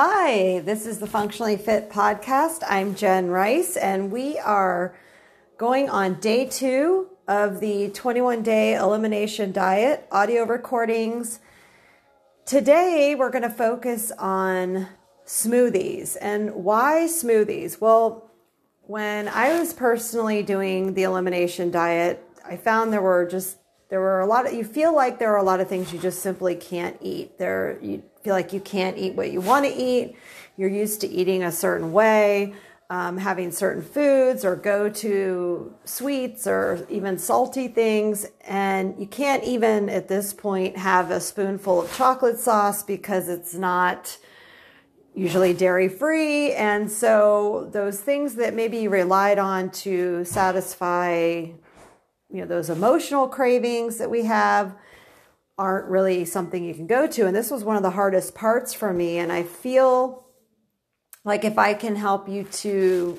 Hi, this is the Functionally Fit Podcast. I'm Jen Rice, and we are going on day 2 of the 21-day Elimination Diet audio recordings. Today, we're going to focus on smoothies. And why smoothies? Well, when I was personally doing the Elimination Diet, I found you feel like there are a lot of things you just simply can't eat. You feel like you can't eat what you want to eat. You're used to eating a certain way, having certain foods or go to sweets or even salty things. And you can't even at this point have a spoonful of chocolate sauce because it's not usually dairy free. And so those things that maybe you relied on to satisfy those emotional cravings that we have aren't really something you can go to. And this was one of the hardest parts for me. And I feel like if I can help you to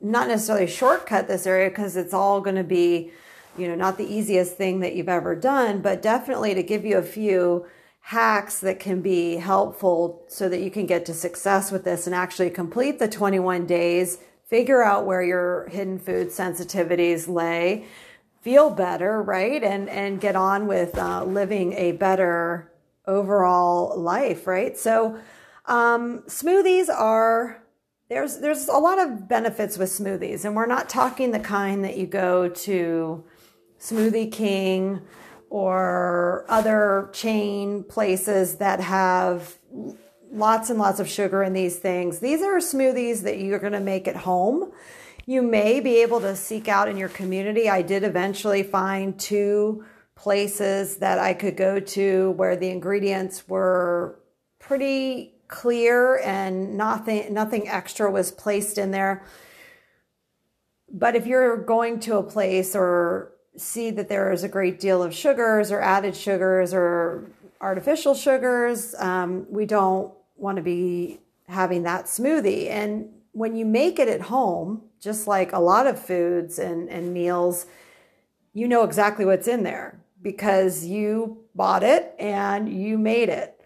not necessarily shortcut this area, because it's all going to be, not the easiest thing that you've ever done, but definitely to give you a few hacks that can be helpful so that you can get to success with this and actually complete the 21 days. Figure out where your hidden food sensitivities lay, feel better, right? And get on with living a better overall life, right? So smoothies are, there's a lot of benefits with smoothies. And we're not talking the kind that you go to Smoothie King or other chain places that have lots and lots of sugar in these things. These are smoothies that you're going to make at home. You may be able to seek out in your community. I did eventually find 2 places that I could go to where the ingredients were pretty clear and nothing extra was placed in there. But if you're going to a place or see that there is a great deal of sugars or added sugars or artificial sugars, we don't want to be having that smoothie. And when you make it at home, just like a lot of foods and meals, you know exactly what's in there because you bought it and you made it.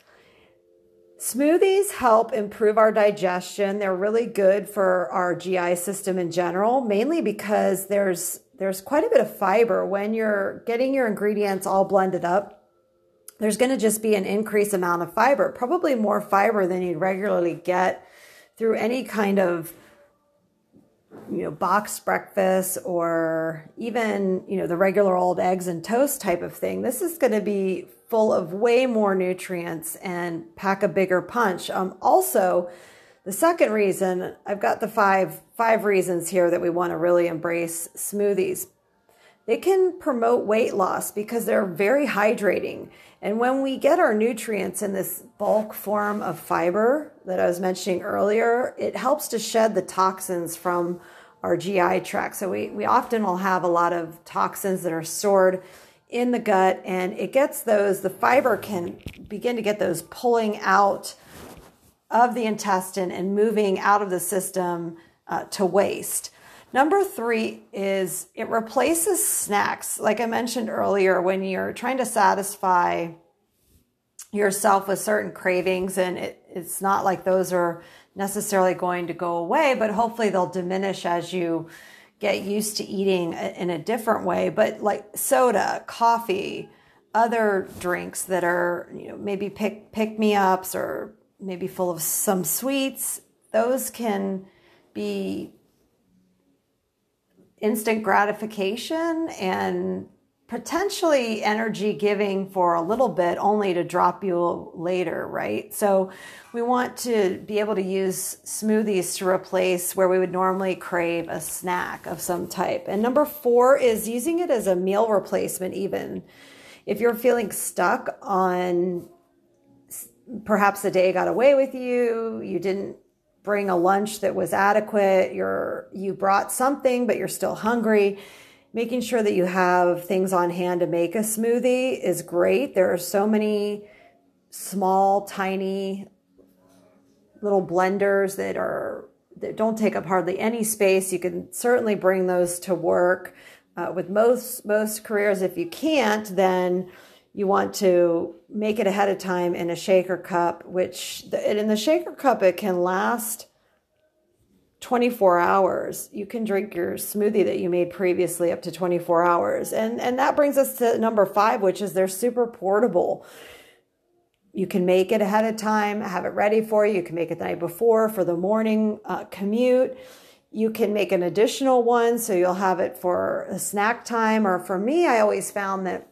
Smoothies help improve our digestion. They're really good for our GI system in general, mainly because there's quite a bit of fiber. When you're getting your ingredients all blended up, there's going to just be an increased amount of fiber, probably more fiber than you'd regularly get through any kind of, boxed breakfast or even, the regular old eggs and toast type of thing. This is going to be full of way more nutrients and pack a bigger punch. Also, the second reason, I've got the five reasons here that we want to really embrace smoothies. They can promote weight loss because they're very hydrating. And when we get our nutrients in this bulk form of fiber that I was mentioning earlier, it helps to shed the toxins from our GI tract. So we often will have a lot of toxins that are stored in the gut, and it gets the fiber can begin to get those pulling out of the intestine and moving out of the system to waste. Number 3 is it replaces snacks. Like I mentioned earlier, when you're trying to satisfy yourself with certain cravings, and it's not like those are necessarily going to go away, but hopefully they'll diminish as you get used to eating in a different way. But like soda, coffee, other drinks that are maybe pick-me-ups or maybe full of some sweets, those can be instant gratification and potentially energy giving for a little bit only to drop you later, right? So we want to be able to use smoothies to replace where we would normally crave a snack of some type. And number 4 is using it as a meal replacement even. If you're feeling stuck on perhaps the day got away with you, you didn't bring a lunch that was adequate, you brought something, but you're still hungry, making sure that you have things on hand to make a smoothie is great. There are so many small, tiny little blenders that don't take up hardly any space. You can certainly bring those to work. With most careers, if you can't, then You want to make it ahead of time in a shaker cup, which in the shaker cup, it can last 24 hours. You can drink your smoothie that you made previously up to 24 hours. And that brings us to number 5, which is they're super portable. You can make it ahead of time, have it ready for you. You can make it the night before for the morning commute. You can make an additional one, so you'll have it for a snack time. Or for me, I always found that,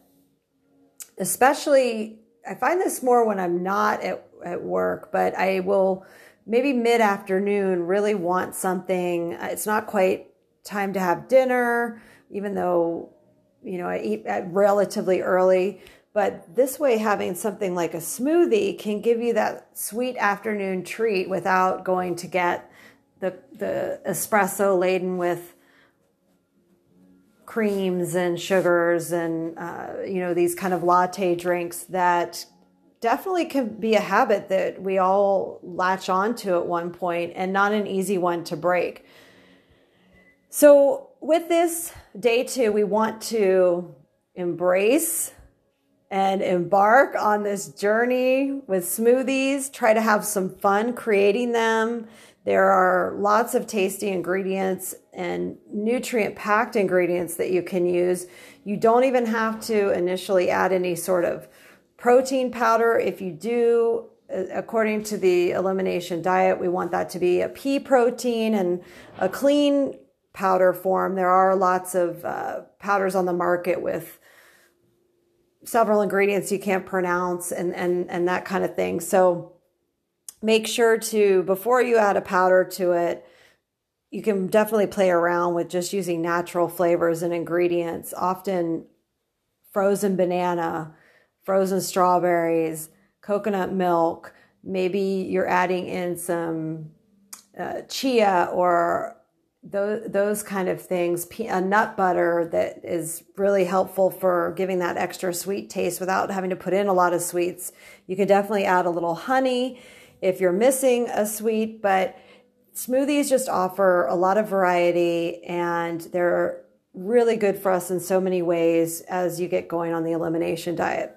especially, I find this more when I'm not at work, but I will maybe mid-afternoon really want something. It's not quite time to have dinner, even though, you know, I eat relatively early. But this way, having something like a smoothie can give you that sweet afternoon treat without going to get the espresso laden with creams and sugars and, you know, these kind of latte drinks that definitely can be a habit that we all latch onto at one point, and not an easy one to break. So with this day 2, we want to embrace and embark on this journey with smoothies. Try to have some fun creating them. There are lots of tasty ingredients and nutrient-packed ingredients that you can use. You don't even have to initially add any sort of protein powder. If you do, according to the Elimination Diet, we want that to be a pea protein and a clean powder form. There are lots of powders on the market with several ingredients you can't pronounce and that kind of thing. So make sure to, before you add a powder to it, you can definitely play around with just using natural flavors and ingredients, often frozen banana, frozen strawberries, coconut milk. Maybe you're adding in some chia or those kind of things, a nut butter that is really helpful for giving that extra sweet taste without having to put in a lot of sweets. You can definitely add a little honey if you're missing a sweet, but smoothies just offer a lot of variety, and they're really good for us in so many ways as you get going on the elimination diet.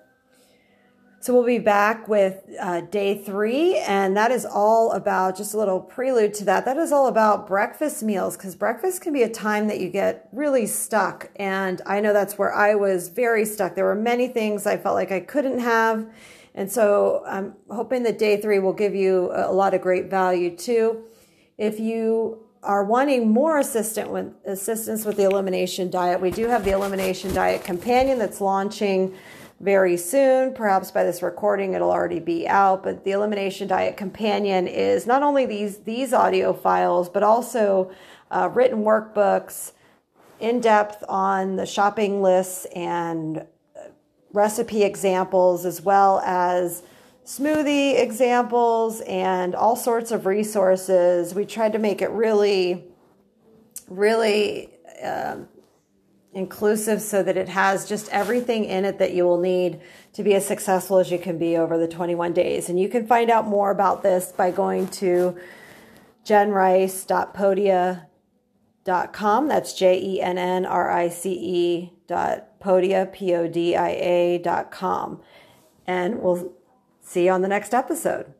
So we'll be back with day 3, and that is all about, just a little prelude to that, that is all about breakfast meals, because breakfast can be a time that you get really stuck. And I know that's where I was very stuck. There were many things I felt like I couldn't have. And so I'm hoping that day 3 will give you a lot of great value too. If you are wanting more assistance with the elimination diet, we do have the Elimination Diet Companion that's launching very soon. Perhaps by this recording, it'll already be out. But the Elimination Diet Companion is not only these audio files, but also written workbooks, in depth on the shopping lists and recipe examples, as well as smoothie examples and all sorts of resources. We tried to make it really, really inclusive, so that it has just everything in it that you will need to be as successful as you can be over the 21 days. And you can find out more about this by going to jenrice.podia.com. That's JENNRICE.podia.com. And we'll see you on the next episode.